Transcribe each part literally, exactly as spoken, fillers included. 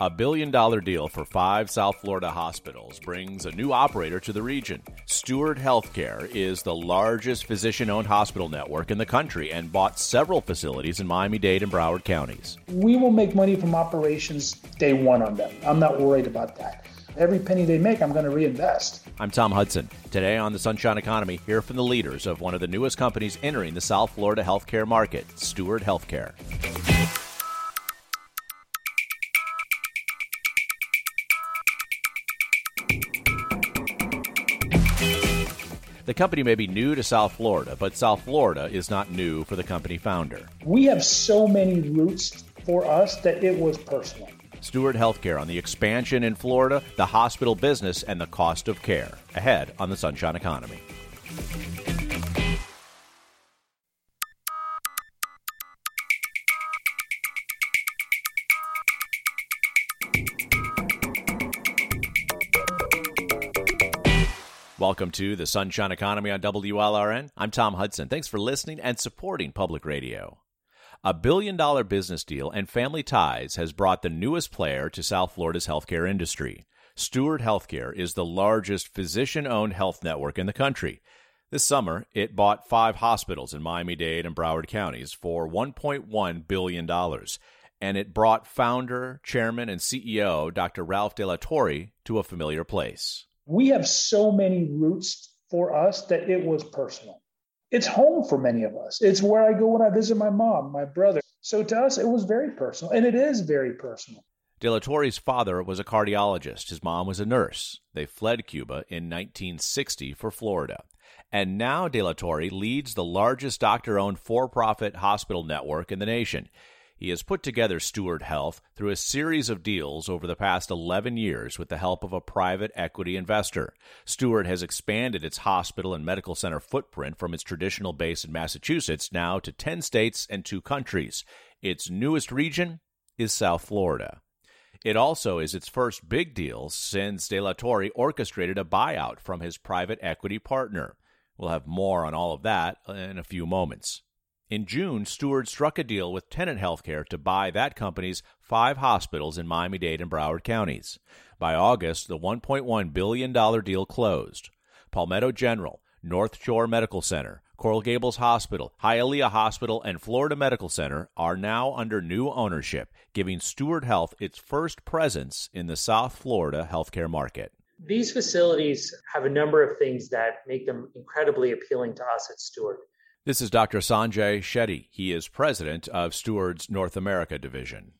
A billion-dollar deal for five South Florida hospitals brings a new operator to the region. Steward Health Care is the largest physician-owned hospital network in the country and bought several facilities in Miami-Dade and Broward counties. We will make money from operations day one on them. I'm not worried about that. Every penny they make, I'm going to reinvest. I'm Tom Hudson. Today on the Sunshine Economy, hear from the leaders of one of the newest companies entering the South Florida healthcare market, Steward Healthcare. The company may be new to South Florida, but South Florida is not new for the company founder. We have so many roots for us that it was personal. Steward Healthcare on the expansion in Florida, the hospital business, and the cost of care. Ahead on the Sunshine Economy. Welcome to the Sunshine Economy on W L R N. I'm Tom Hudson. Thanks for listening and supporting public radio. A billion-dollar business deal and family ties has brought the newest player to South Florida's healthcare industry. Steward Healthcare is the largest physician-owned health network in the country. This summer, it bought five hospitals in Miami-Dade and Broward counties for one point one billion dollars, and it brought founder, chairman, and C E O Doctor Ralph De La Torre to a familiar place. We have so many roots for us that it was personal. It's home for many of us. It's where I go when I visit my mom, my brother. So to us, it was very personal, and it is very personal. De La Torre's father was a cardiologist. His mom was a nurse. They fled Cuba in nineteen sixty for Florida. And now De La Torre leads the largest doctor-owned for-profit hospital network in the nation. He has put together Steward Health through a series of deals over the past eleven years with the help of a private equity investor. Steward has expanded its hospital and medical center footprint from its traditional base in Massachusetts now to ten states and two countries. Its newest region is South Florida. It also is its first big deal since De La Torre orchestrated a buyout from his private equity partner. We'll have more on all of that in a few moments. In June, Steward struck a deal with Tenet Healthcare to buy that company's five hospitals in Miami-Dade and Broward counties. By August, the one point one billion dollars deal closed. Palmetto General, North Shore Medical Center, Coral Gables Hospital, Hialeah Hospital, and Florida Medical Center are now under new ownership, giving Steward Health its first presence in the South Florida healthcare market. These facilities have a number of things that make them incredibly appealing to us at Steward. This is Doctor Sanjay Shetty. He is president of Steward's North America division.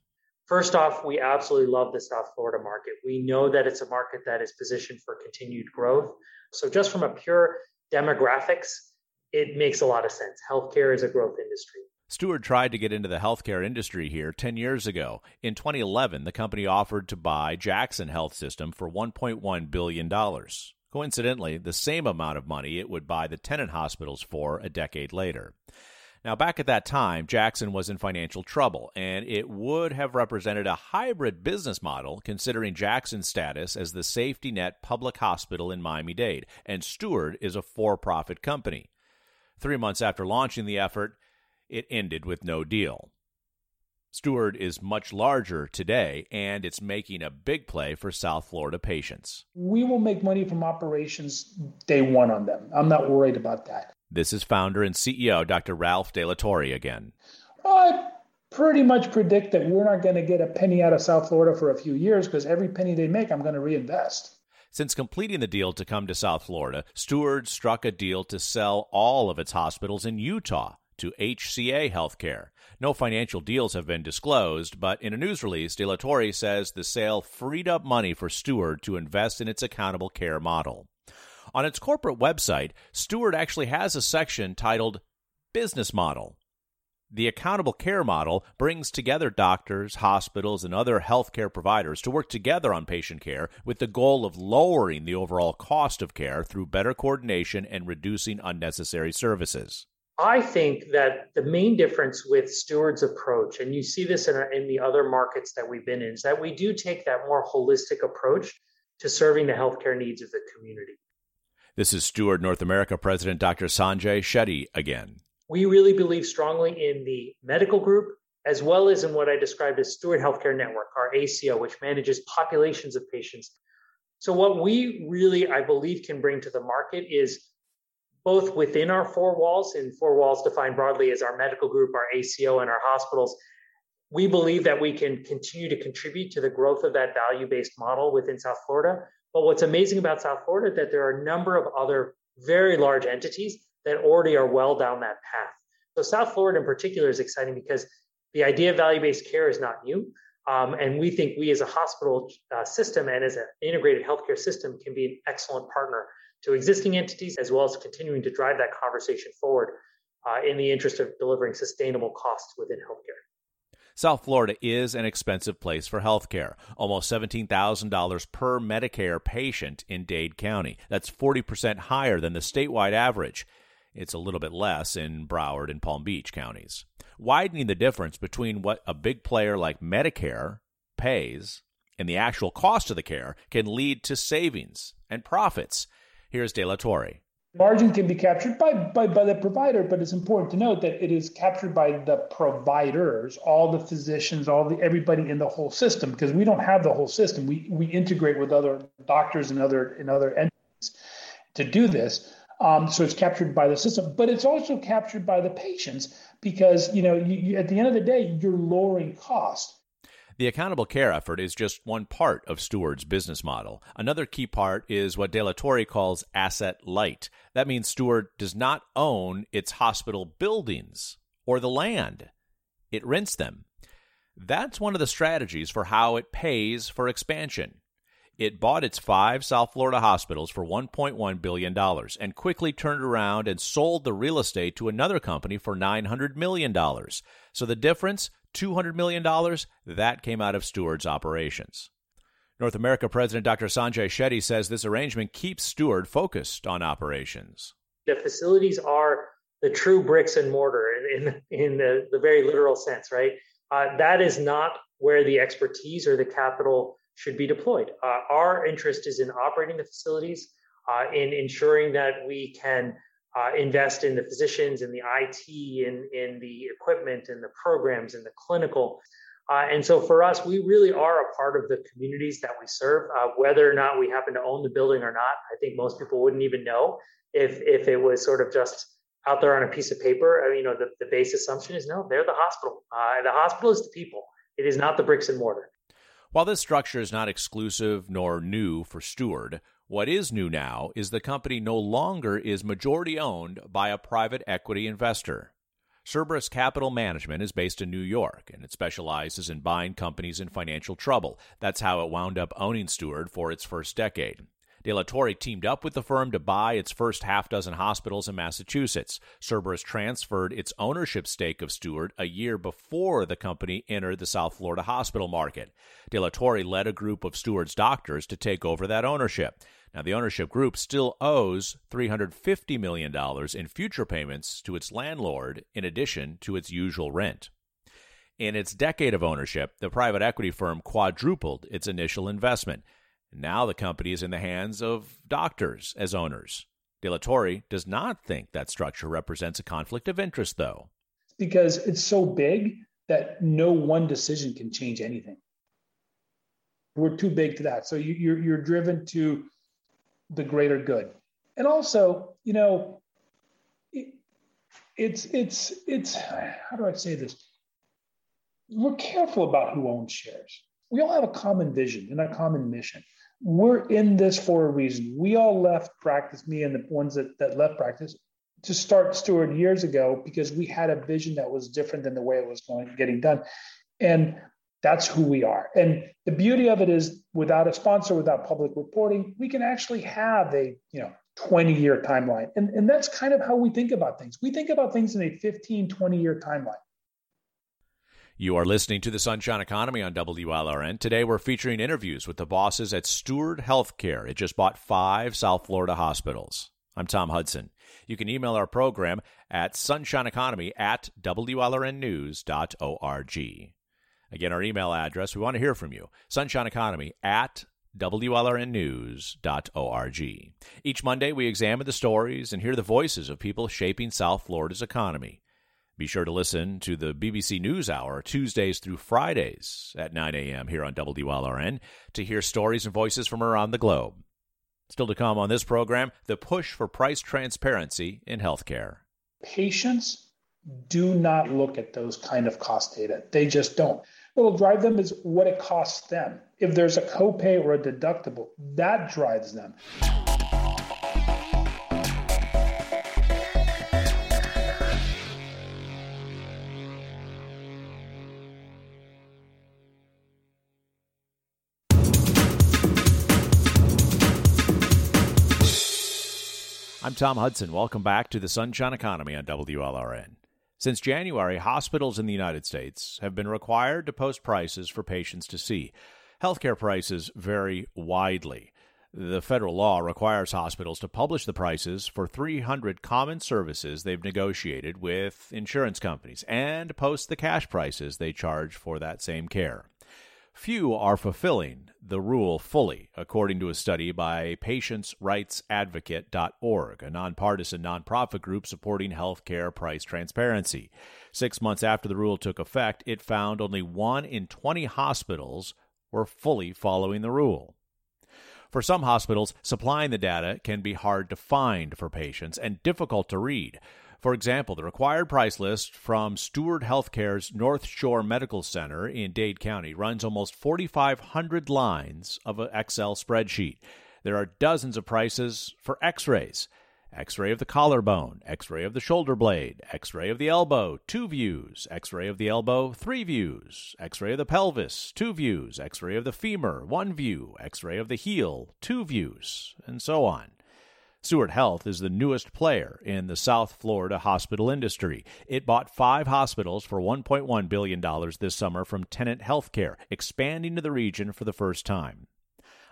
First off, we absolutely love the South Florida market. We know that it's a market that is positioned for continued growth. So just from a pure demographics, it makes a lot of sense. Healthcare is a growth industry. Steward tried to get into the healthcare industry here ten years ago. In twenty eleven, the company offered to buy Jackson Health System for one point one billion dollars. Coincidentally, the same amount of money it would buy the Tenet hospitals for a decade later. Now, back at that time, Jackson was in financial trouble, and it would have represented a hybrid business model considering Jackson's status as the safety net public hospital in Miami-Dade, and Steward is a for-profit company. Three months after launching the effort, it ended with no deal. Steward is much larger today, and it's making a big play for South Florida patients. We will make money from operations day one on them. I'm not worried about that. This is founder and C E O Doctor Ralph De La Torre again. I pretty much predict that we're not going to get a penny out of South Florida for a few years because every penny they make, I'm going to reinvest. Since completing the deal to come to South Florida, Steward struck a deal to sell all of its hospitals in Utah to H C A Healthcare. No financial deals have been disclosed, but in a news release, De La Torre says the sale freed up money for Steward to invest in its accountable care model. On its corporate website, Steward actually has a section titled Business Model. The accountable care model brings together doctors, hospitals, and other healthcare providers to work together on patient care with the goal of lowering the overall cost of care through better coordination and reducing unnecessary services. I think that the main difference with Steward's approach, and you see this in, our, in the other markets that we've been in, is that we do take that more holistic approach to serving the healthcare needs of the community. This is Steward North America President Doctor Sanjay Shetty again. We really believe strongly in the medical group as well as in what I described as Steward Health Care Network, our A C O, which manages populations of patients. So what we really, I believe, can bring to the market is both within our four walls, and four walls defined broadly as our medical group, our A C O, and our hospitals, we believe that we can continue to contribute to the growth of that value-based model within South Florida. But what's amazing about South Florida is that there are a number of other very large entities that already are well down that path. So South Florida in particular is exciting because the idea of value-based care is not new. Um, and we think we as a hospital uh, system and as an integrated healthcare system can be an excellent partner to existing entities, as well as continuing to drive that conversation forward uh, in the interest of delivering sustainable costs within healthcare. South Florida is an expensive place for healthcare, almost seventeen thousand dollars per Medicare patient in Dade County. That's forty percent higher than the statewide average. It's a little bit less in Broward and Palm Beach counties. Widening the difference between what a big player like Medicare pays and the actual cost of the care can lead to savings and profits. Here's De La Torre. Margin can be captured by, by, by the provider, but it's important to note that it is captured by the providers, all the physicians, all the everybody in the whole system, because we don't have the whole system. We we integrate with other doctors and other and other entities to do this. Um, so it's captured by the system, but it's also captured by the patients because, you know, you, you, at the end of the day, you're lowering cost. The accountable care effort is just one part of Steward's business model. Another key part is what De La Torre calls asset light. That means Steward does not own its hospital buildings or the land. It rents them. That's one of the strategies for how it pays for expansion. It bought its five South Florida hospitals for one point one billion dollars and quickly turned around and sold the real estate to another company for nine hundred million dollars. So the difference, two hundred million dollars, that came out of Steward's operations. North America President Doctor Sanjay Shetty says this arrangement keeps Steward focused on operations. The facilities are the true bricks and mortar in, in the, the very literal sense, right? Uh, that is not where the expertise or the capital should be deployed. Uh, our interest is in operating the facilities, uh, in ensuring that we can uh, invest in the physicians, in the I T, in, in the equipment, in the programs, in the clinical. Uh, and so for us, we really are a part of the communities that we serve, uh, whether or not we happen to own the building or not. I think most people wouldn't even know if, if it was sort of just out there on a piece of paper. I mean, you know, the, the base assumption is, no, they're the hospital. Uh, the hospital is the people. It is not the bricks and mortar. While this structure is not exclusive nor new for Steward, what is new now is the company no longer is majority-owned by a private equity investor. Cerberus Capital Management is based in New York, and it specializes in buying companies in financial trouble. That's how it wound up owning Steward for its first decade. De La Torre teamed up with the firm to buy its first half-dozen hospitals in Massachusetts. Cerberus transferred its ownership stake of Steward a year before the company entered the South Florida hospital market. De La Torre led a group of Steward's doctors to take over that ownership. Now, the ownership group still owes three hundred fifty million dollars in future payments to its landlord in addition to its usual rent. In its decade of ownership, the private equity firm quadrupled its initial investment. Now the company is in the hands of doctors as owners. De La Torre does not think that structure represents a conflict of interest, though. Because it's so big that no one decision can change anything. We're too big to that. So you, you're, you're driven to the greater good. And also, you know, it, it's, it's, it's, how do I say this? We're careful about who owns shares. We all have a common vision and a common mission. We're in this for a reason. We all left practice, me and the ones that, that left practice, to start Steward years ago because we had a vision that was different than the way it was going getting done. And that's who we are. And the beauty of it is without a sponsor, without public reporting, we can actually have a, you know, twenty-year timeline. And, and that's kind of how we think about things. We think about things in a fifteen, twenty-year timeline. You are listening to The Sunshine Economy on W L R N. Today, we're featuring interviews with the bosses at Steward Health Care. It just bought five South Florida hospitals. I'm Tom Hudson. You can email our program at sunshineeconomy at W L R N news dot org. Again, our email address, we want to hear from you, sunshineeconomy at W L R N news dot org. Each Monday, we examine the stories and hear the voices of people shaping South Florida's economy. Be sure to listen to the B B C News Hour Tuesdays through Fridays at nine a.m. here on W L R N to hear stories and voices from around the globe. Still to come on this program, the push for price transparency in healthcare. Patients do not look at those kind of cost data. They just don't. What will drive them is what it costs them. If there's a copay or a deductible, that drives them. I'm Tom Hudson. Welcome back to the Sunshine Economy on W L R N. Since January, hospitals in the United States have been required to post prices for patients to see. Healthcare prices vary widely. The federal law requires hospitals to publish the prices for three hundred common services they've negotiated with insurance companies and post the cash prices they charge for that same care. Few are fulfilling the rule fully, according to a study by Patients Rights Advocate dot org, a nonpartisan nonprofit group supporting healthcare price transparency. Six months after the rule took effect, it found only one in twenty hospitals were fully following the rule. For some hospitals, supplying the data can be hard to find for patients and difficult to read. For example, the required price list from Steward Health Care's North Shore Medical Center in Dade County runs almost four thousand five hundred lines of an Excel spreadsheet. There are dozens of prices for x-rays. X-ray of the collarbone, x-ray of the shoulder blade, x-ray of the elbow, two views, x-ray of the elbow, three views, x-ray of the pelvis, two views, x-ray of the femur, one view, x-ray of the heel, two views, and so on. Steward Health is the newest player in the South Florida hospital industry. It bought five hospitals for one point one billion dollars this summer from Tenet Healthcare, expanding to the region for the first time.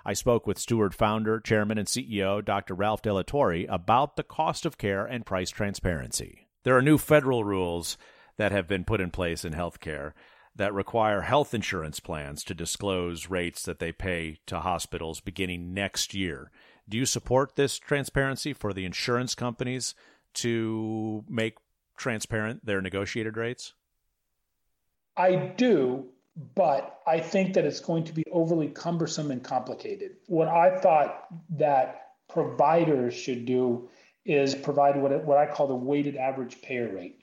I spoke with Steward founder, chairman, and C E O Doctor Ralph De La Torre about the cost of care and price transparency. There are new federal rules that have been put in place in healthcare that require health insurance plans to disclose rates that they pay to hospitals beginning next year. Do you support this transparency for the insurance companies to make transparent their negotiated rates? I do, but I think that it's going to be overly cumbersome and complicated. What I thought that providers should do is provide what, what I call the weighted average payer rate.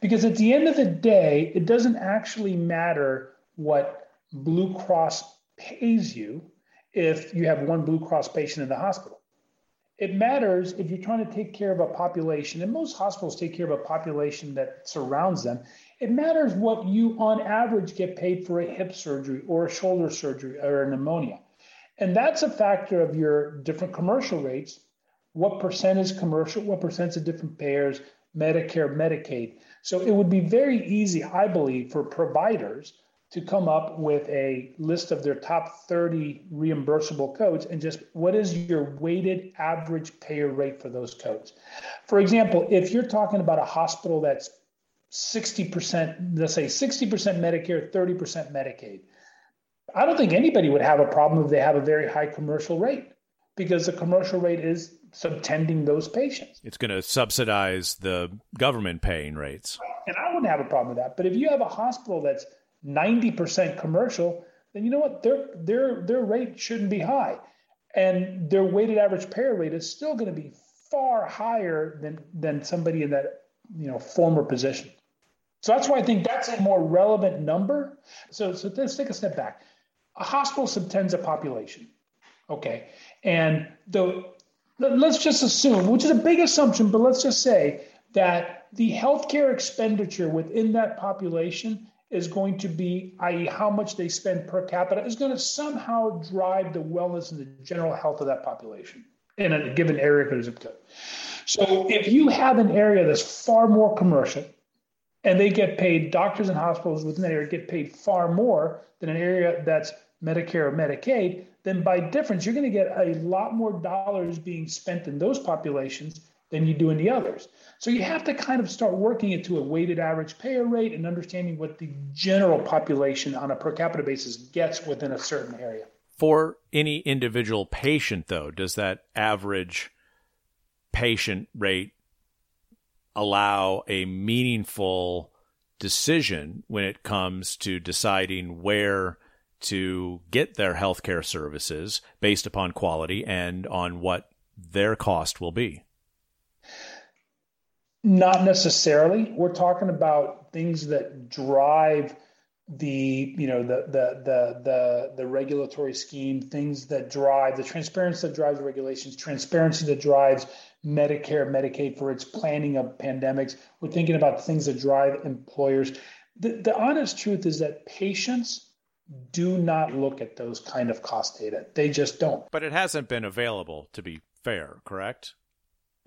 Because at the end of the day, it doesn't actually matter what Blue Cross pays you if you have one Blue Cross patient in the hospital. It matters if you're trying to take care of a population, and most hospitals take care of a population that surrounds them. It matters what you, on average, get paid for a hip surgery or a shoulder surgery or a pneumonia. And that's a factor of your different commercial rates. What percent is commercial? What percent is different payers, Medicare, Medicaid? So it would be very easy, I believe, for providers to come up with a list of their top thirty reimbursable codes and just what is your weighted average payer rate for those codes. For example, if you're talking about a hospital that's sixty percent, let's say sixty percent Medicare, thirty percent Medicaid, I don't think anybody would have a problem if they have a very high commercial rate, because the commercial rate is subtending those patients. It's going to subsidize the government paying rates. And I wouldn't have a problem with that. But if you have a hospital that's ninety percent commercial, then you know what? Their their their rate shouldn't be high. And their weighted average payer rate is still going to be far higher than than somebody in that, you know, former position. So that's why I think that's a more relevant number. So, so let's take a step back. A hospital subtends a population. Okay. And the let's just assume, which is a big assumption, but let's just say that the healthcare expenditure within that population is going to be, that is how much they spend per capita, is going to somehow drive the wellness and the general health of that population in a given area or zip code. So if you have an area that's far more commercial and they get paid, doctors and hospitals within that area get paid far more than an area that's Medicare or Medicaid, then by difference, you're going to get a lot more dollars being spent in those populations than you do in the others. So you have to kind of start working it to a weighted average payer rate and understanding what the general population on a per capita basis gets within a certain area. For any individual patient, though, does that average patient rate allow a meaningful decision when it comes to deciding where to get their healthcare services based upon quality and on what their cost will be? Not necessarily. We're talking about things that drive the, you know, the the the the, the regulatory scheme, things that drive the transparency that drives regulations, transparency that drives Medicare, Medicaid for its planning of pandemics. We're thinking about the things that drive employers. The, the honest truth is that patients do not look at those kind of cost data. They just don't. But it hasn't been available, to be fair, correct?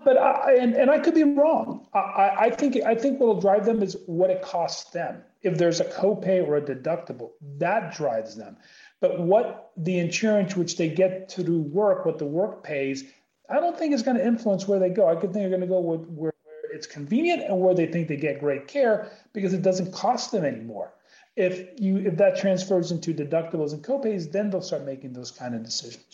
But I, and, and I could be wrong. I, I think I think what will drive them is what it costs them. If there's a copay or a deductible, that drives them. But what the insurance which they get to do work, what the work pays, I don't think it's going to influence where they go. I could think they're going to go where, where it's convenient and where they think they get great care because it doesn't cost them anymore. If you if that transfers into deductibles and copays, then they'll start making those kind of decisions.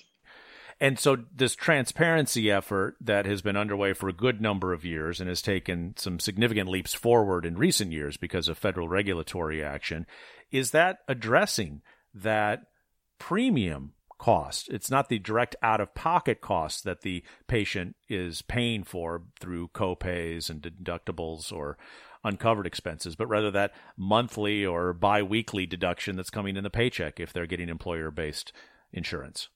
And so this transparency effort that has been underway for a good number of years and has taken some significant leaps forward in recent years because of federal regulatory action, is that addressing that premium cost? It's not the direct out-of-pocket cost that the patient is paying for through copays and deductibles or uncovered expenses, but rather that monthly or biweekly deduction that's coming in the paycheck if they're getting employer-based insurance.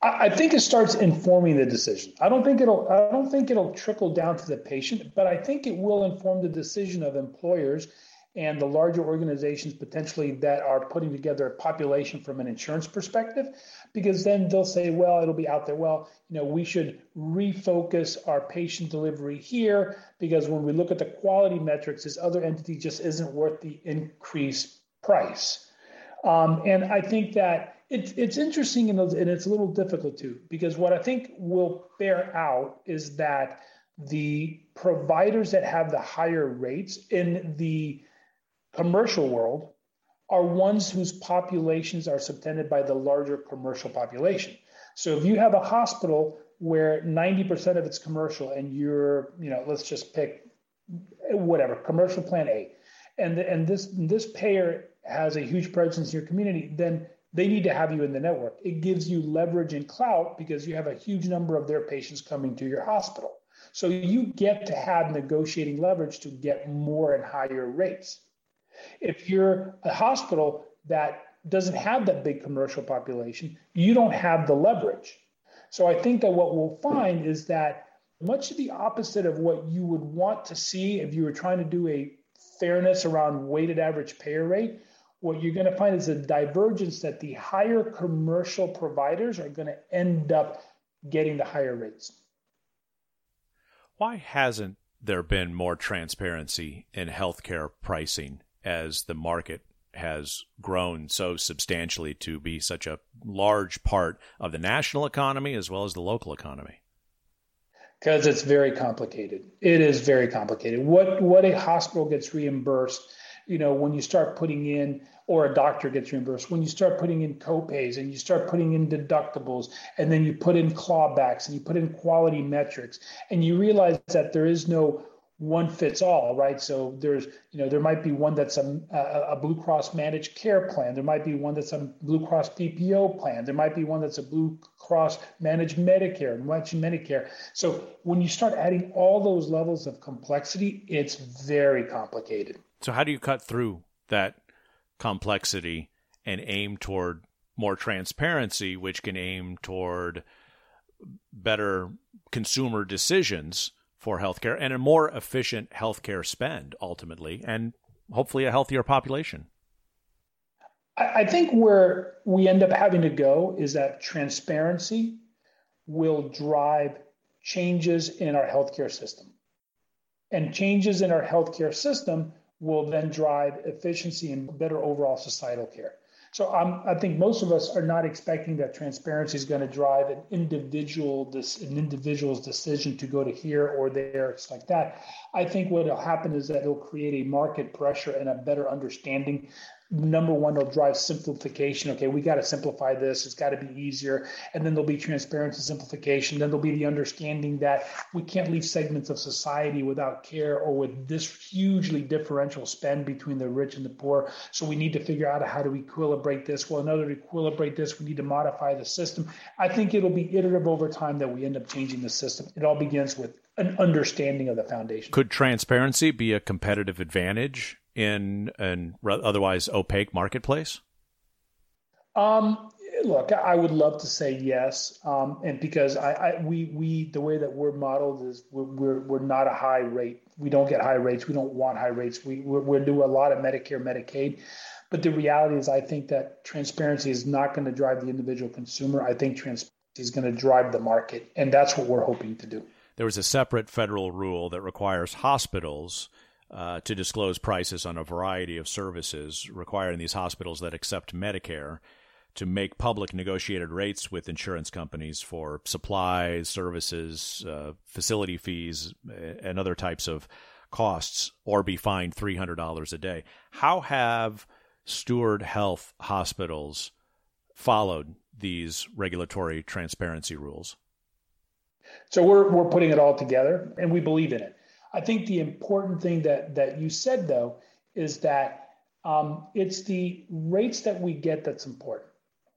I think it starts informing the decision. I don't think it'll I don't think it'll trickle down to the patient, but I think it will inform the decision of employers and the larger organizations potentially that are putting together a population from an insurance perspective, because then they'll say, well, it'll be out there. Well, you know, we should refocus our patient delivery here because when we look at the quality metrics, this other entity just isn't worth the increased price. Um, and I think that It's it's interesting and it's a little difficult too, because what I think will bear out is that the providers that have the higher rates in the commercial world are ones whose populations are subtended by the larger commercial population. So if you have a hospital where ninety percent of it's commercial and you're, you know, let's just pick whatever, commercial plan A, and, and this, this payer has a huge presence in your community, then they need to have you in the network. It gives you leverage and clout because you have a huge number of their patients coming to your hospital. So you get to have negotiating leverage to get more and higher rates. If you're a hospital that doesn't have that big commercial population, you don't have the leverage. So I think that what we'll find is that much the opposite of what you would want to see if you were trying to do a fairness around weighted average payer rate, what you're going to find is a divergence that the higher commercial providers are going to end up getting the higher rates. Why hasn't there been more transparency in healthcare pricing as the market has grown so substantially to be such a large part of the national economy as well as the local economy? Because it's very complicated. It is very complicated. What what a hospital gets reimbursed, you know, when you start putting in, or a doctor gets reimbursed, when you start putting in copays and you start putting in deductibles, and then you put in clawbacks and you put in quality metrics, and you realize that there is no one fits all, right? So there's, you know, there might be one that's a, a, a Blue Cross managed care plan. There might be one that's a Blue Cross P P O plan. There might be one that's a Blue Cross managed Medicare, managed Medicare. So when you start adding all those levels of complexity, it's very complicated. So how do you cut through that complexity and aim toward more transparency, which can aim toward better consumer decisions for healthcare and a more efficient healthcare spend ultimately, and hopefully a healthier population? I think where we end up having to go is that transparency will drive changes in our healthcare system. And changes in our healthcare system will then drive efficiency and better overall societal care. So um, I think most of us are not expecting that transparency is going to drive an individual this, an individual's decision to go to here or there. It's like that. I think what will happen is that it'll create a market pressure and a better understanding number one, they'll drive simplification. Okay, we got to simplify this. It's got to be easier. And then there'll be transparency and simplification. Then there'll be the understanding that we can't leave segments of society without care or with this hugely differential spend between the rich and the poor. So we need to figure out how to equilibrate this. Well, in order to equilibrate this, we need to modify the system. I think it'll be iterative over time that we end up changing the system. It all begins with an understanding of the foundation. Could transparency be a competitive advantage in an otherwise opaque marketplace? Um, look, I would love to say yes, um, and because I, I we we the way that we're modeled is we're we're, we're not a high rate. We don't get high rates. We don't want high rates. We we we do a lot of Medicare, Medicaid. But the reality is, I think that transparency is not going to drive the individual consumer. I think transparency is going to drive the market, and that's what we're hoping to do. There was a separate federal rule that requires hospitals uh, to disclose prices on a variety of services, requiring these hospitals that accept Medicare to make public negotiated rates with insurance companies for supplies, services, uh, facility fees, and other types of costs, or be fined three hundred dollars a day. How have Steward Health hospitals followed these regulatory transparency rules? So we're we're putting it all together, and we believe in it. I think the important thing that that you said, though, is that um, it's the rates that we get that's important.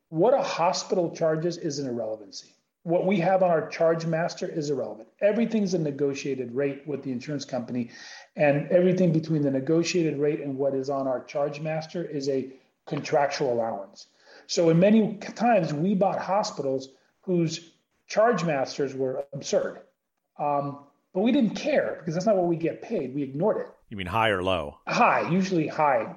What a hospital charges is an irrelevancy. What we have on our charge master is irrelevant. Everything's a negotiated rate with the insurance company, and everything between the negotiated rate and what is on our charge master is a contractual allowance. So in many times, we bought hospitals whose charge masters were absurd, um, but we didn't care because that's not what we get paid. We ignored it. You mean high or low? High, usually high.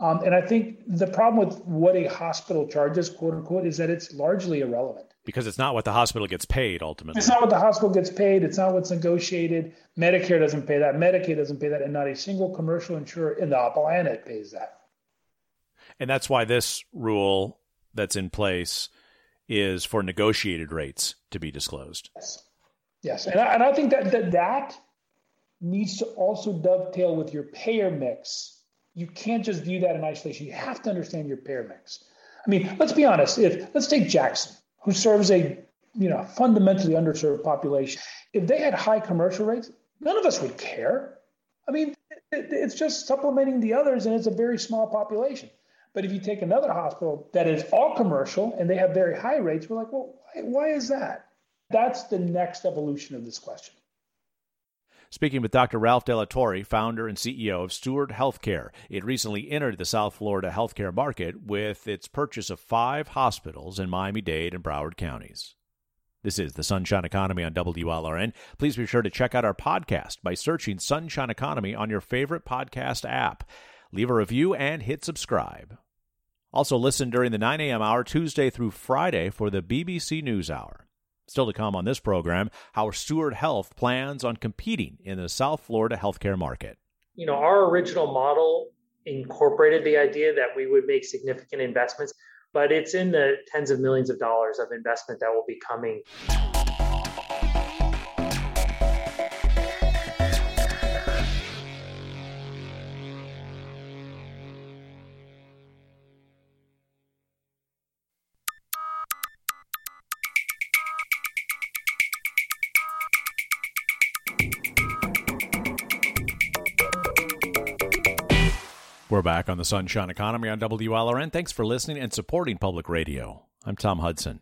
Um, and I think the problem with what a hospital charges, quote unquote, is that it's largely irrelevant. Because it's not what the hospital gets paid, ultimately. It's not what the hospital gets paid. It's not what's negotiated. Medicare doesn't pay that. Medicaid doesn't pay that. And not a single commercial insurer in the planet pays that. And that's why this rule that's in place is for negotiated rates to be disclosed. Yes. Yes. And I, and I think that, that that needs to also dovetail with your payer mix. You can't just view that in isolation. You have to understand your payer mix. I mean, let's be honest. If let's take Jackson, who serves a, you know, fundamentally underserved population. If they had high commercial rates, none of us would care. I mean, it, it's just supplementing the others, and it's a very small population. But if you take another hospital that is all commercial and they have very high rates, we're like, well, why, why is that? That's the next evolution of this question. Speaking with Doctor Ralph De La Torre, founder and C E O of Steward Health Care. It recently entered the South Florida healthcare market with its purchase of five hospitals in Miami-Dade and Broward counties. This is the Sunshine Economy on W L R N. Please be sure to check out our podcast by searching Sunshine Economy on your favorite podcast app. Leave a review and hit subscribe. Also listen during the nine a.m. hour Tuesday through Friday for the B B C News Hour. Still to come on this program, how Steward Health plans on competing in the South Florida healthcare market. You know, our original model incorporated the idea that we would make significant investments, but it's in the tens of millions of dollars of investment that will be coming. We're back on the Sunshine Economy on W L R N. Thanks for listening and supporting public radio. I'm Tom Hudson.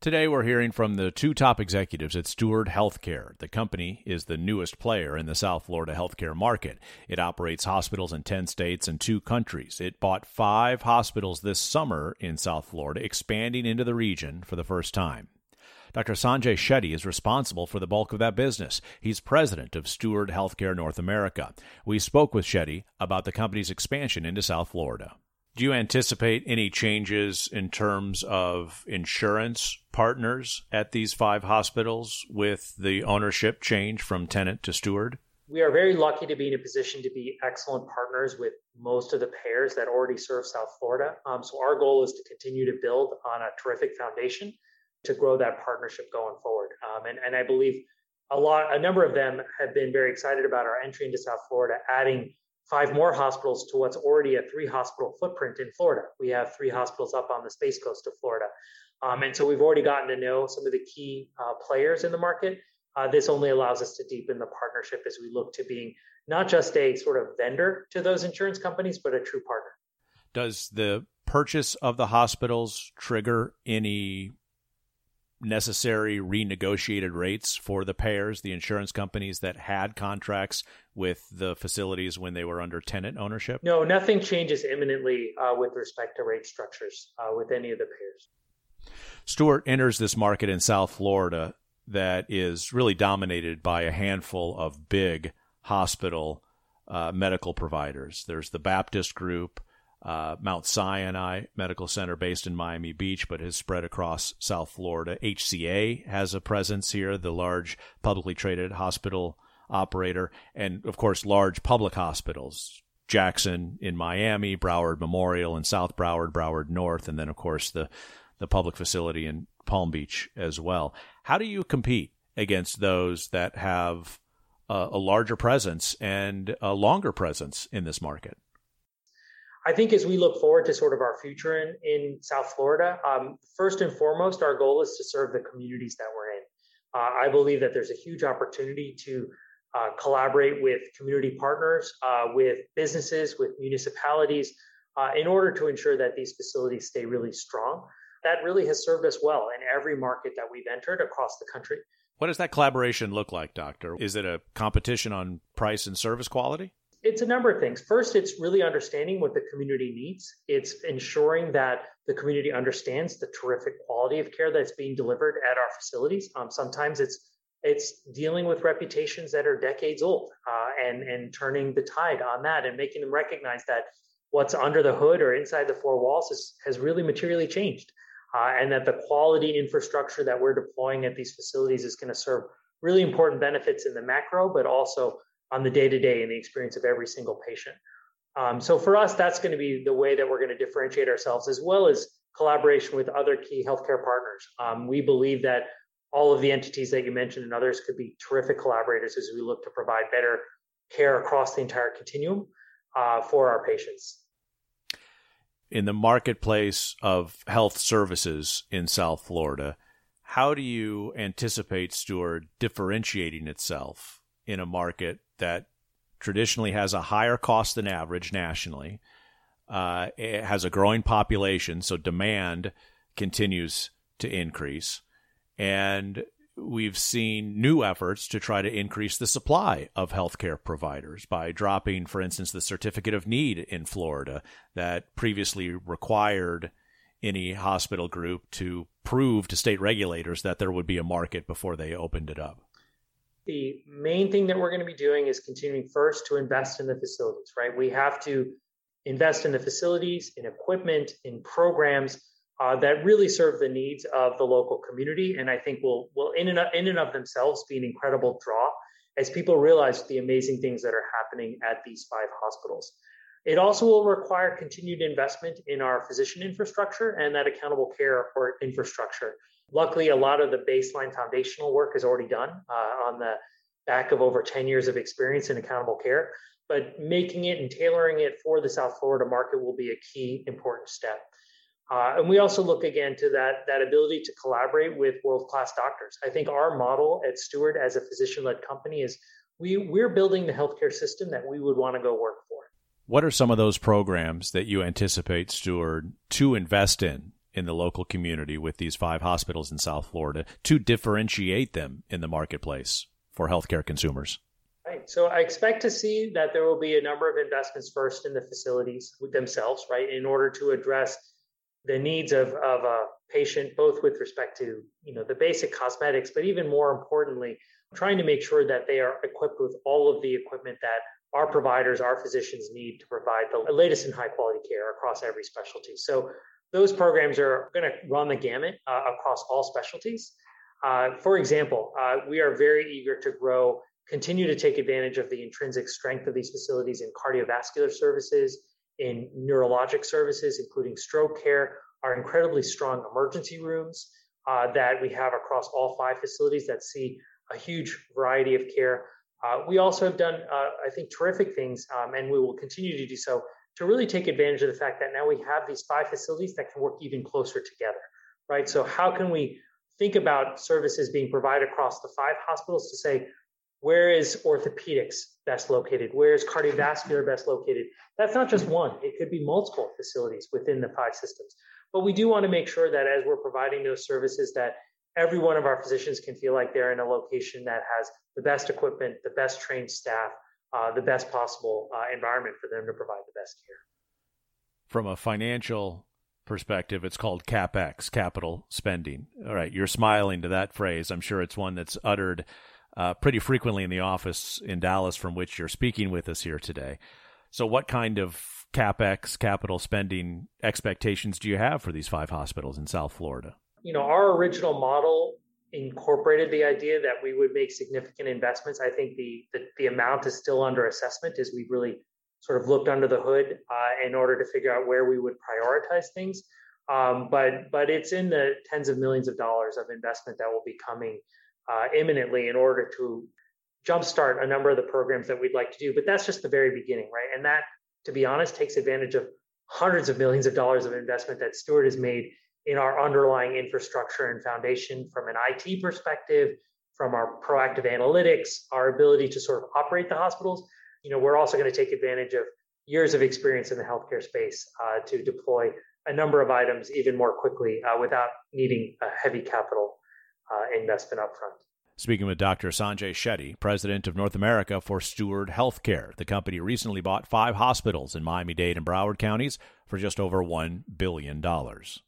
Today we're hearing from the two top executives at Steward Health Care. The company is the newest player in the South Florida healthcare market. It operates hospitals in ten states and two countries. It bought five hospitals this summer in South Florida, expanding into the region for the first time. Doctor Sanjay Shetty is responsible for the bulk of that business. He's president of Steward Healthcare North America. We spoke with Shetty about the company's expansion into South Florida. Do you anticipate any changes in terms of insurance partners at these five hospitals with the ownership change from Tenet to Steward? We are very lucky to be in a position to be excellent partners with most of the payers that already serve South Florida. Um, so our goal is to continue to build on a terrific foundation to grow that partnership going forward. Um, and, and I believe a lot, a number of them have been very excited about our entry into South Florida, adding five more hospitals to what's already a three hospital footprint in Florida. We have three hospitals up on the Space Coast of Florida. Um, and so we've already gotten to know some of the key uh, players in the market. Uh, this only allows us to deepen the partnership as we look to being not just a sort of vendor to those insurance companies, but a true partner. Does the purchase of the hospitals trigger any necessary renegotiated rates for the payers, the insurance companies that had contracts with the facilities when they were under Tenet ownership? No, nothing changes imminently uh, with respect to rate structures uh, with any of the payers. Steward enters this market in South Florida that is really dominated by a handful of big hospital uh, medical providers. There's the Baptist group, uh, Mount Sinai Medical Center based in Miami Beach, but has spread across South Florida. H C A has a presence here, the large publicly traded hospital operator, and of course, large public hospitals. Jackson in Miami, Broward Memorial in South Broward, Broward North, and then of course the the public facility in Palm Beach as well. How do you compete against those that have a, a larger presence and a longer presence in this market? I think as we look forward to sort of our future in, in South Florida, um, first and foremost, our goal is to serve the communities that we're in. Uh, I believe that there's a huge opportunity to uh, collaborate with community partners, uh, with businesses, with municipalities, uh, in order to ensure that these facilities stay really strong. That really has served us well in every market that we've entered across the country. What does that collaboration look like, Doctor? Is it a competition on price and service quality? It's a number of things. First, it's really understanding what the community needs. It's ensuring that the community understands the terrific quality of care that's being delivered at our facilities. Um, sometimes it's it's dealing with reputations that are decades old uh, and, and turning the tide on that and making them recognize that what's under the hood or inside the four walls is, has really materially changed. Uh, and that the quality infrastructure that we're deploying at these facilities is going to serve really important benefits in the macro, but also on the day-to-day and the experience of every single patient. Um, so for us, that's going to be the way that we're going to differentiate ourselves, as well as collaboration with other key healthcare partners. Um, we believe that all of the entities that you mentioned and others could be terrific collaborators as we look to provide better care across the entire continuum uh, for our patients. In the marketplace of health services in South Florida, how do you anticipate Steward differentiating itself in a market that traditionally has a higher cost than average nationally, uh, it has a growing population, so demand continues to increase, and we've seen new efforts to try to increase the supply of healthcare providers by dropping, for instance, the certificate of need in Florida that previously required any hospital group to prove to state regulators that there would be a market before they opened it up. The main thing that we're going to be doing is continuing first to invest in the facilities, right? We have to invest in the facilities, in equipment, in programs, Uh, that really serve the needs of the local community, and I think will will in and of, in and of themselves be an incredible draw as people realize the amazing things that are happening at these five hospitals. It also will require continued investment in our physician infrastructure and that accountable care or infrastructure. Luckily, a lot of the baseline foundational work is already done uh, on the back of over ten years of experience in accountable care, but making it and tailoring it for the South Florida market will be a key important step. Uh, and we also look again to that, that ability to collaborate with world-class doctors. I think our model at Steward as a physician-led company is we, we're building the healthcare system that we would want to go work for. What are some of those programs that you anticipate Steward to invest in in the local community with these five hospitals in South Florida to differentiate them in the marketplace for healthcare consumers? Right. So I expect to see that there will be a number of investments first in the facilities themselves, right, in order to address the needs of, of a patient, both with respect to, you know, the basic cosmetics, but even more importantly, trying to make sure that they are equipped with all of the equipment that our providers, our physicians need to provide the latest and high quality care across every specialty. So those programs are going to run the gamut uh, across all specialties. Uh, for example, uh, we are very eager to grow, continue to take advantage of the intrinsic strength of these facilities in cardiovascular services, in neurologic services, including stroke care, our incredibly strong emergency rooms uh, that we have across all five facilities that see a huge variety of care. Uh, we also have done, uh, I think, terrific things, um, and we will continue to do so, to really take advantage of the fact that now we have these five facilities that can work even closer together, right? So how can we think about services being provided across the five hospitals to say, where is orthopedics best located? Where is cardiovascular best located? That's not just one. It could be multiple facilities within the five systems. But we do want to make sure that as we're providing those services, that every one of our physicians can feel like they're in a location that has the best equipment, the best trained staff, uh, the best possible uh, environment for them to provide the best care. From a financial perspective, it's called CapEx, capital spending. All right, you're smiling to that phrase. I'm sure it's one that's uttered uh, pretty frequently in the office in Dallas from which you're speaking with us here today. So what kind of CapEx, capital spending expectations do you have for these five hospitals in South Florida? You know, our original model incorporated the idea that we would make significant investments. I think the the, the amount is still under assessment as we really sort of looked under the hood uh, in order to figure out where we would prioritize things. Um, but but it's in the tens of millions of dollars of investment that will be coming uh, imminently in order to jumpstart a number of the programs that we'd like to do. But that's just the very beginning, right? And that, to be honest, takes advantage of hundreds of millions of dollars of investment that Steward has made in our underlying infrastructure and foundation from an I T perspective, from our proactive analytics, our ability to sort of operate the hospitals. You know, we're also going to take advantage of years of experience in the healthcare space uh, to deploy a number of items even more quickly uh, without needing a heavy capital uh, investment up front. Speaking with Doctor Sanjay Shetty, president of North America for Steward Health Care. The company recently bought five hospitals in Miami-Dade and Broward counties for just over one billion dollars.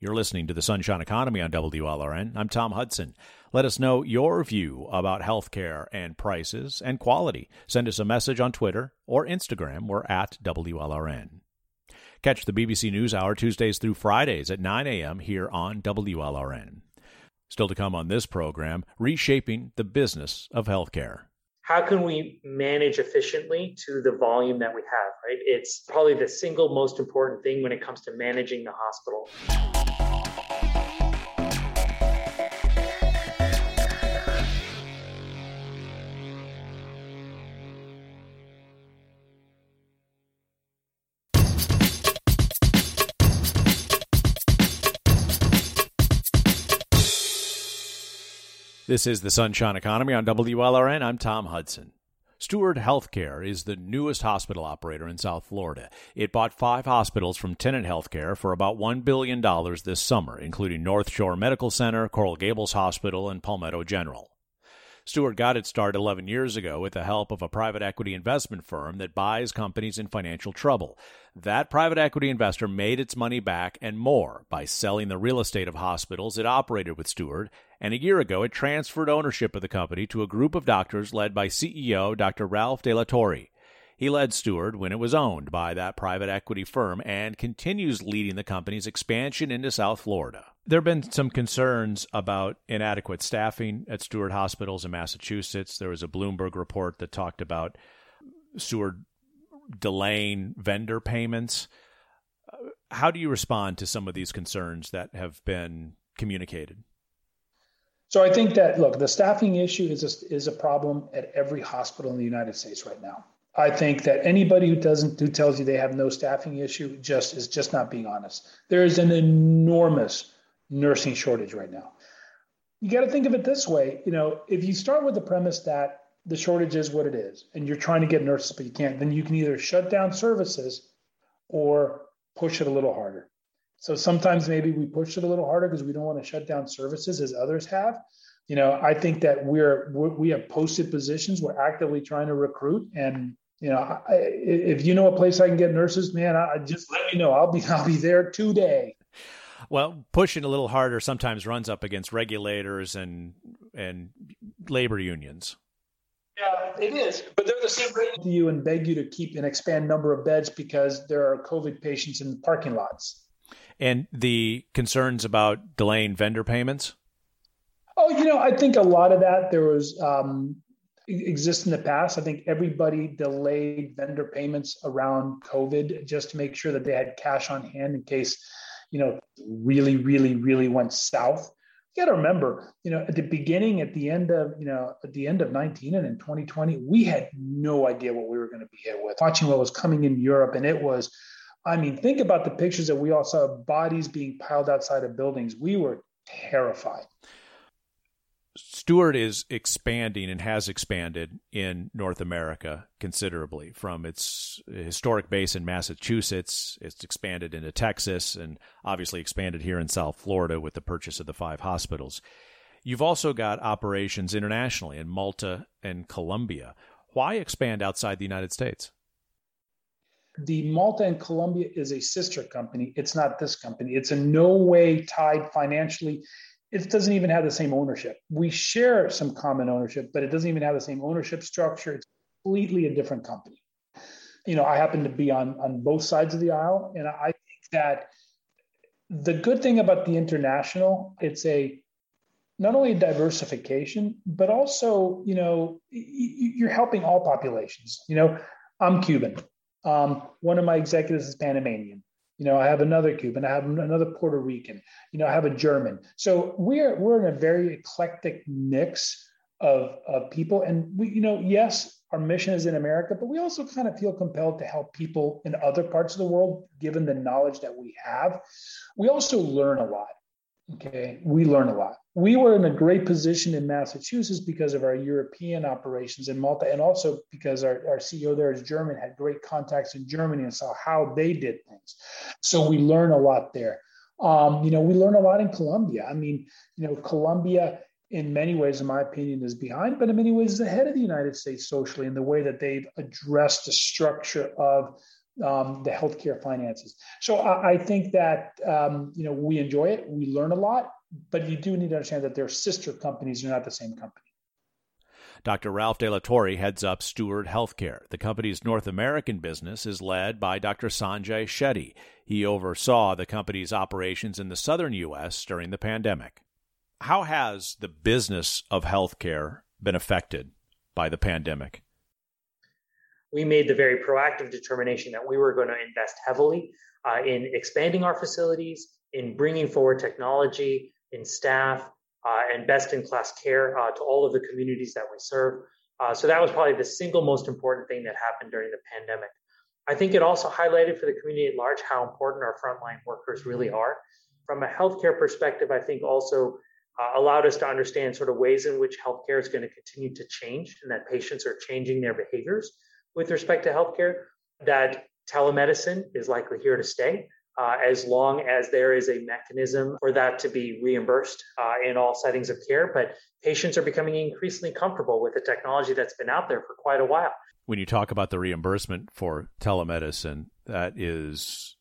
You're listening to the Sunshine Economy on W L R N. I'm Tom Hudson. Let us know your view about healthcare and prices and quality. Send us a message on Twitter or Instagram. We're at W L R N. Catch the B B C News Hour Tuesdays through Fridays at nine a.m. here on W L R N. Still to come on this program, reshaping the business of healthcare. How can we manage efficiently to the volume that we have, right? It's probably the single most important thing when it comes to managing the hospital. This is the Sunshine Economy on W L R N. I'm Tom Hudson. Steward Health Care is the newest hospital operator in South Florida. It bought five hospitals from Tenet Healthcare for about one billion dollars this summer, including North Shore Medical Center, Coral Gables Hospital, and Palmetto General. Steward got its start eleven years ago with the help of a private equity investment firm that buys companies in financial trouble. That private equity investor made its money back and more by selling the real estate of hospitals it operated with Steward. And a year ago, it transferred ownership of the company to a group of doctors led by C E O Doctor Ralph De La Torre. He led Steward when it was owned by that private equity firm and continues leading the company's expansion into South Florida. There have been some concerns about inadequate staffing at Steward hospitals in Massachusetts. There was a Bloomberg report that talked about Steward delaying vendor payments. How do you respond to some of these concerns that have been communicated? So I think that, look, the staffing issue is a, is a problem at every hospital in the United States right now. I think that anybody who doesn't, who tells you they have no staffing issue just is just not being honest. There is an enormous nursing shortage right now. You got to think of it this way. You know, if you start with the premise that the shortage is what it is, and you're trying to get nurses, but you can't, then you can either shut down services or push it a little harder. So sometimes maybe we push it a little harder because we don't want to shut down services as others have. You know, I think that we're, we have posted positions. We're actively trying to recruit. And, you know, I, if you know a place I can get nurses, man, I just let me know. I'll be, I'll be there today. Well, pushing a little harder sometimes runs up against regulators and, and labor unions. Yeah, it is. But they're the same rate to you and beg you to keep and expand number of beds because there are COVID patients in parking lots. And the concerns about delaying vendor payments? Oh, you know, I think a lot of that there was um, exists in the past. I think everybody delayed vendor payments around COVID just to make sure that they had cash on hand in case, you know, really, really, really went south. you got to remember, you know, at the beginning, at the end of, you know, at the end of nineteen and in twenty twenty, we had no idea what we were going to be hit with. Watching what was coming in Europe, and it was, I mean, think about the pictures that we all saw of bodies being piled outside of buildings. We were terrified. Steward is expanding and has expanded in North America considerably from its historic base in Massachusetts. It's expanded into Texas and obviously expanded here in South Florida with the purchase of the five hospitals. You've also got operations internationally in Malta and Colombia. Why expand outside the United States? The Malta and Colombia is a sister company. It's not this company. It's in no way tied financially. It doesn't even have the same ownership. We share some common ownership, but it doesn't even have the same ownership structure. It's completely a different company. You know, I happen to be on, on both sides of the aisle. And I think that the good thing about the international, it's a not only a diversification, but also, you know, you're helping all populations. You know, I'm Cuban. Um, one of my executives is Panamanian. You know, I have another Cuban, I have another Puerto Rican, you know, I have a German. So we're we're in a very eclectic mix of, of people. And we, you know, yes, our mission is in America, but we also kind of feel compelled to help people in other parts of the world, given the knowledge that we have. We also learn a lot. Okay, we learn a lot. We were in a great position in Massachusetts because of our European operations in Malta, and also because our, our C E O there is German, had great contacts in Germany and saw how they did things. So we learn a lot there. Um, you know, we learn a lot in Colombia. I mean, you know, Colombia in many ways, in my opinion, is behind, but in many ways is ahead of the United States socially in the way that they've addressed the structure of Um, the healthcare finances. So I, I think that, um, you know, we enjoy it. We learn a lot, but you do need to understand that they're sister companies. They're not the same company. Doctor Ralph De La Torre heads up Steward Health Care. The company's North American business is led by Doctor Sanjay Shetty. He oversaw the company's operations in the southern U S during the pandemic. How has the business of healthcare been affected by the pandemic? We made the very proactive determination that we were going to invest heavily uh, in expanding our facilities, in bringing forward technology, in staff, uh, and best-in-class care uh, to all of the communities that we serve. Uh, so that was probably the single most important thing that happened during the pandemic. I think it also highlighted for the community at large how important our frontline workers really are. From a healthcare perspective, I think also uh, allowed us to understand sort of ways in which healthcare is going to continue to change and that patients are changing their behaviors with respect to healthcare, that telemedicine is likely here to stay uh, as long as there is a mechanism for that to be reimbursed uh, in all settings of care. But patients are becoming increasingly comfortable with the technology that's been out there for quite a while. When you talk about the reimbursement for telemedicine, that is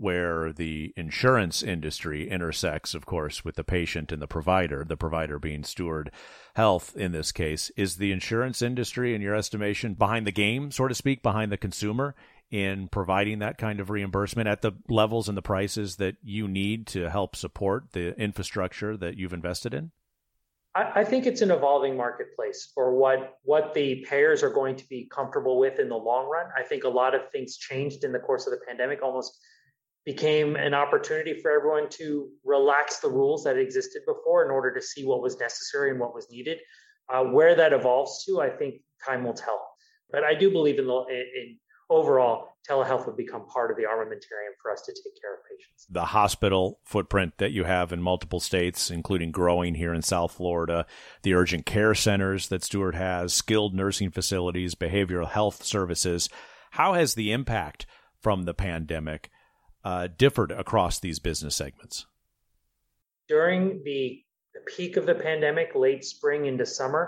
where the insurance industry intersects, of course, with the patient and the provider, the provider being Steward Health in this case. Is the insurance industry, in your estimation, behind the game, so to speak, behind the consumer in providing that kind of reimbursement at the levels and the prices that you need to help support the infrastructure that you've invested in? I, I think it's an evolving marketplace for what, what the payers are going to be comfortable with in the long run. I think a lot of things changed in the course of the pandemic, almost became an opportunity for everyone to relax the rules that existed before in order to see what was necessary and what was needed. Uh, where that evolves to, I think time will tell. But I do believe in, the, in overall, telehealth would become part of the armamentarium for us to take care of patients. The hospital footprint that you have in multiple states, including growing here in South Florida, the urgent care centers that Steward has, skilled nursing facilities, behavioral health services. How has the impact from the pandemic Uh, differed across these business segments? During the, the peak of the pandemic, late spring into summer,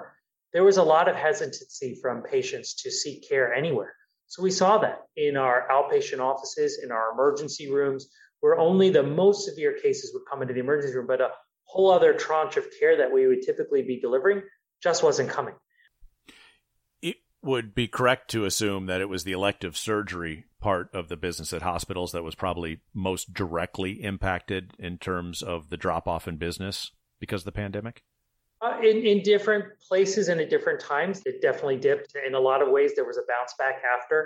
there was a lot of hesitancy from patients to seek care anywhere. So we saw that in our outpatient offices, in our emergency rooms, where only the most severe cases would come into the emergency room, but a whole other tranche of care that we would typically be delivering just wasn't coming. It would be correct to assume that it was the elective surgery part of the business at hospitals that was probably most directly impacted in terms of the drop-off in business because of the pandemic? Uh, in, in different places and at different times, it definitely dipped. In a lot of ways, there was a bounce back after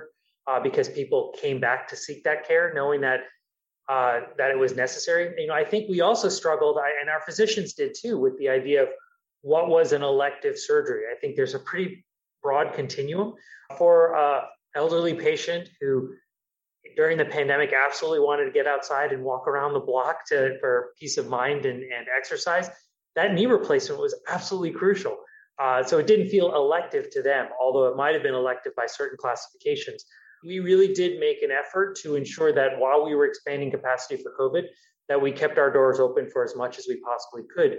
uh, because people came back to seek that care, knowing that uh, that it was necessary. You know, I think we also struggled, I, and our physicians did too, with the idea of what was an elective surgery. I think there's a pretty broad continuum for an uh, elderly patient who, during the pandemic, absolutely wanted to get outside and walk around the block to, for peace of mind and, and exercise. That knee replacement was absolutely crucial. Uh, so it didn't feel elective to them, although it might have been elective by certain classifications. We really did make an effort to ensure that while we were expanding capacity for COVID, that we kept our doors open for as much as we possibly could,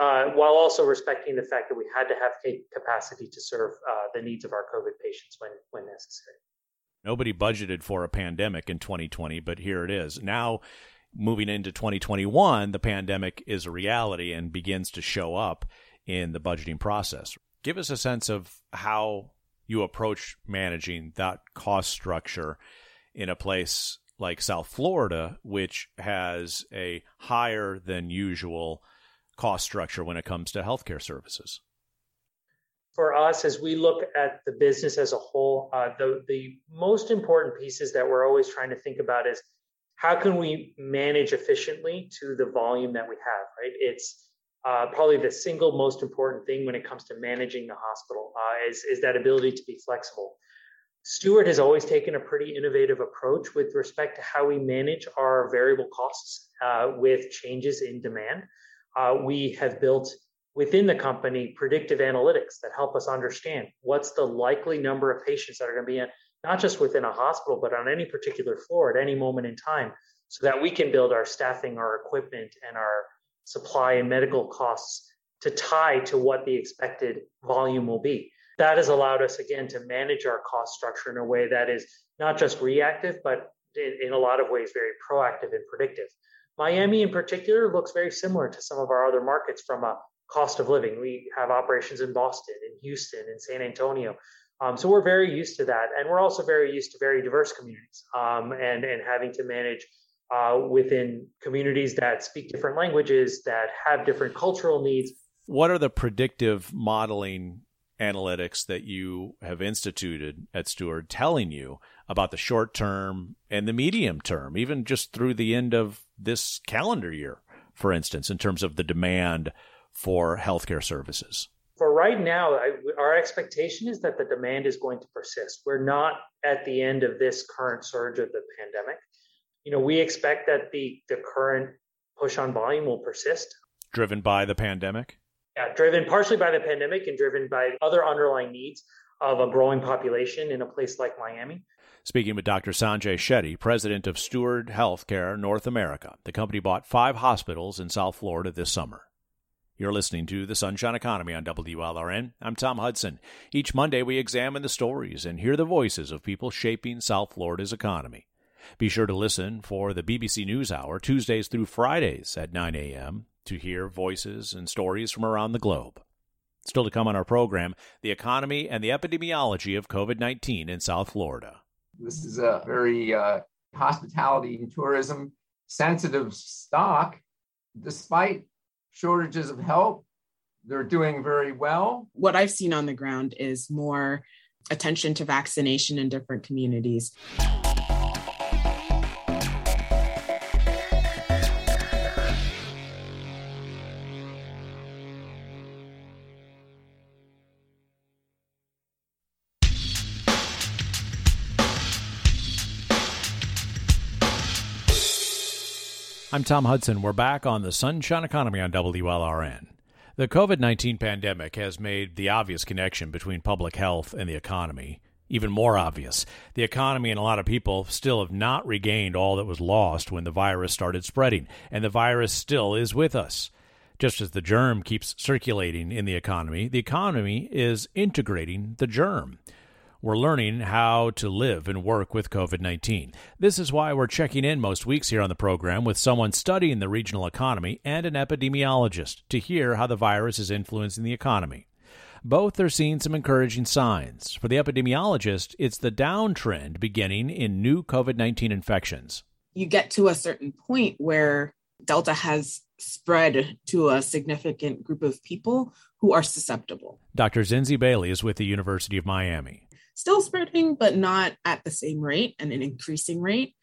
uh, while also respecting the fact that we had to have capacity to serve uh, the needs of our COVID patients when, when necessary. Nobody budgeted for a pandemic in twenty twenty, but here it is. Now, moving into twenty twenty-one, the pandemic is a reality and begins to show up in the budgeting process. Give us a sense of how you approach managing that cost structure in a place like South Florida, which has a higher than usual cost structure when it comes to healthcare services. For us, as we look at the business as a whole, uh, the, the most important pieces that we're always trying to think about is how can we manage efficiently to the volume that we have, right? It's uh, probably the single most important thing when it comes to managing the hospital uh, is, is that ability to be flexible. Steward has always taken a pretty innovative approach with respect to how we manage our variable costs uh, with changes in demand. Uh, we have built within the company predictive analytics that help us understand what's the likely number of patients that are going to be in, not just within a hospital, but on any particular floor at any moment in time, so that we can build our staffing, our equipment, and our supply and medical costs to tie to what the expected volume will be. That has allowed us, again, to manage our cost structure in a way that is not just reactive, but in, in a lot of ways, very proactive and predictive. Miami in particular looks very similar to some of our other markets from a cost of living. We have operations in Boston, in Houston, in San Antonio. Um, so we're very used to that. And we're also very used to very diverse communities um, and, and having to manage uh, within communities that speak different languages, that have different cultural needs. What are the predictive modeling analytics that you have instituted at Steward telling you about the short term and the medium term, even just through the end of this calendar year, for instance, in terms of the demand for healthcare services? For right now, I, our expectation is that the demand is going to persist. We're not at the end of this current surge of the pandemic. You know, we expect that the, the current push on volume will persist. Driven by the pandemic? Yeah, driven partially by the pandemic and driven by other underlying needs of a growing population in a place like Miami. Speaking with Doctor Sanjay Shetty, president of Steward Health Care North America. The company bought five hospitals in South Florida this summer. You're listening to The Sunshine Economy on W L R N. I'm Tom Hudson. Each Monday, we examine the stories and hear the voices of people shaping South Florida's economy. Be sure to listen for the B B C News Hour, Tuesdays through Fridays at nine a.m. to hear voices and stories from around the globe. Still to come on our program, the economy and the epidemiology of covid nineteen in South Florida. This is a very uh, hospitality and tourism-sensitive stock, despite shortages of help. They're doing very well. What I've seen on the ground is more attention to vaccination in different communities. I'm Tom Hudson. We're back on the Sunshine Economy on W L R N. The covid nineteen pandemic has made the obvious connection between public health and the economy even more obvious. The economy and a lot of people still have not regained all that was lost when the virus started spreading, and the virus still is with us. Just as the germ keeps circulating in the economy, the economy is integrating the germ. We're learning how to live and work with covid nineteen. This is why we're checking in most weeks here on the program with someone studying the regional economy and an epidemiologist to hear how the virus is influencing the economy. Both are seeing some encouraging signs. For the epidemiologist, it's the downtrend beginning in new covid nineteen infections. You get to a certain point where Delta has spread to a significant group of people who are susceptible. Doctor Zinzi Bailey is with the University of Miami. Still spreading, but not at the same rate and an increasing rate.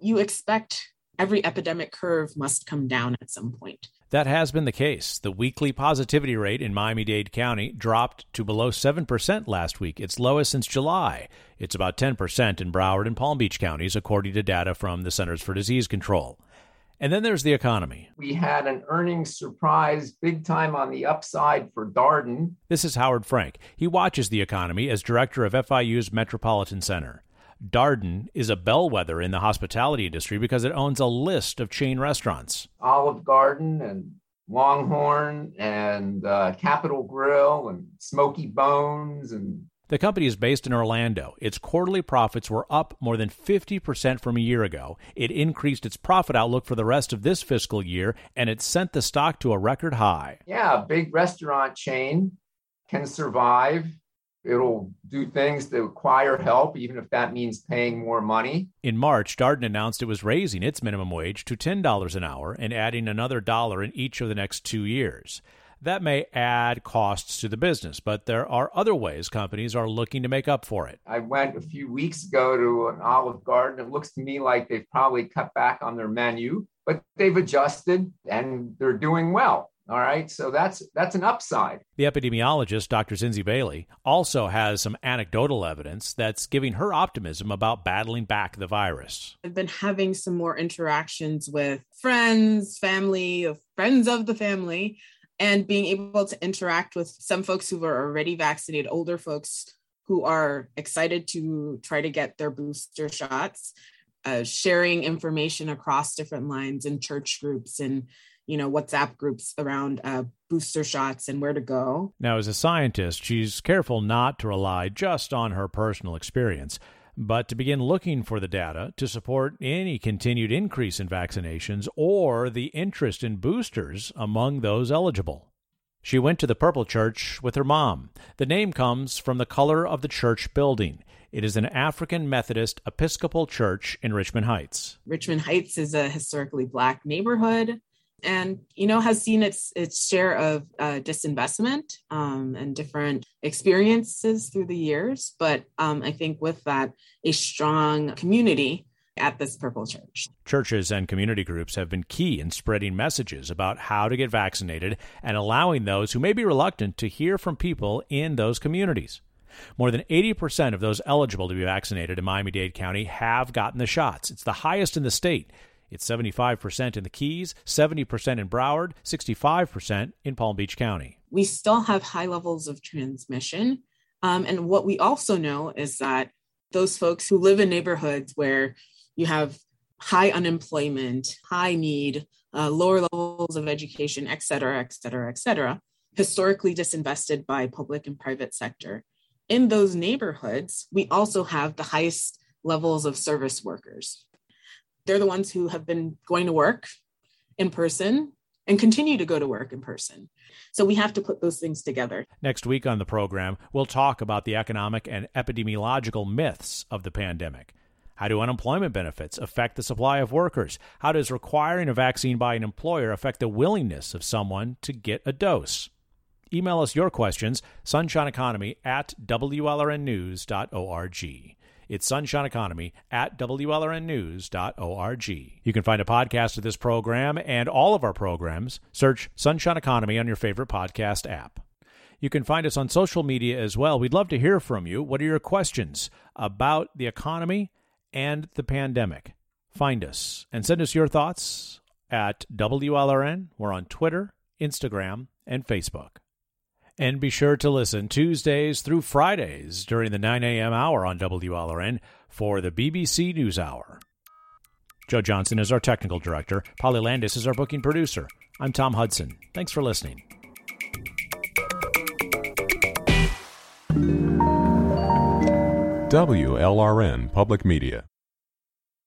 You expect every epidemic curve must come down at some point. That has been the case. The weekly positivity rate in Miami-Dade County dropped to below seven percent last week, its lowest since July. It's about ten percent in Broward and Palm Beach counties, according to data from the Centers for Disease Control. And then there's the economy. We had an earnings surprise big time on the upside for Darden. This is Howard Frank. He watches the economy as director of F I U's Metropolitan Center. Darden is a bellwether in the hospitality industry because it owns a list of chain restaurants. Olive Garden and Longhorn and uh, Capitol Grill and Smoky Bones. and. The company is based in Orlando. Its quarterly profits were up more than fifty percent from a year ago. It increased its profit outlook for the rest of this fiscal year, and it sent the stock to a record high. Yeah, a big restaurant chain can survive. It'll do things to acquire help, even if that means paying more money. In March, Darden announced it was raising its minimum wage to ten dollars an hour and adding another dollar in each of the next two years. That may add costs to the business, but there are other ways companies are looking to make up for it. I went a few weeks ago to an Olive Garden. It looks to me like they've probably cut back on their menu, but they've adjusted and they're doing well. All right, so that's that's an upside. The epidemiologist, Doctor Zinzi Bailey, also has some anecdotal evidence that's giving her optimism about battling back the virus. I've been having some more interactions with friends, family, friends of the family, and being able to interact with some folks who were already vaccinated, older folks who are excited to try to get their booster shots, uh, sharing information across different lines in church groups and you know, WhatsApp groups around uh, booster shots and where to go. Now, as a scientist, she's careful not to rely just on her personal experience, but to begin looking for the data to support any continued increase in vaccinations or the interest in boosters among those eligible. She went to the Purple Church with her mom. The name comes from the color of the church building. It is an African Methodist Episcopal church in Richmond Heights. Richmond Heights is a historically Black neighborhood, and, you know, has seen its its share of uh, disinvestment um, and different experiences through the years. But um, I think with that, a strong community at this Purple Church. Churches and community groups have been key in spreading messages about how to get vaccinated and allowing those who may be reluctant to hear from people in those communities. More than eighty percent of those eligible to be vaccinated in Miami-Dade County have gotten the shots. It's the highest in the state. It's seventy-five percent in the Keys, seventy percent in Broward, sixty-five percent in Palm Beach County. We still have high levels of transmission. Um, and what we also know is that those folks who live in neighborhoods where you have high unemployment, high need, uh, lower levels of education, et cetera, et cetera, et cetera, historically disinvested by public and private sector. In those neighborhoods, we also have the highest levels of service workers. They're the ones who have been going to work in person and continue to go to work in person. So we have to put those things together. Next week on the program, we'll talk about the economic and epidemiological myths of the pandemic. How do unemployment benefits affect the supply of workers? How does requiring a vaccine by an employer affect the willingness of someone to get a dose? Email us your questions, sunshineeconomy at w l r n news dot org. It's sunshineeconomy at w l r n news dot org. You can find a podcast of this program and all of our programs. Search Sunshine Economy on your favorite podcast app. You can find us on social media as well. We'd love to hear from you. What are your questions about the economy and the pandemic? Find us and send us your thoughts at W L R N. We're on Twitter, Instagram, and Facebook. And be sure to listen Tuesdays through Fridays during the nine a.m. hour on W L R N for the B B C News Hour. Joe Johnson is our technical director. Polly Landis is our booking producer. I'm Tom Hudson. Thanks for listening. W L R N Public Media.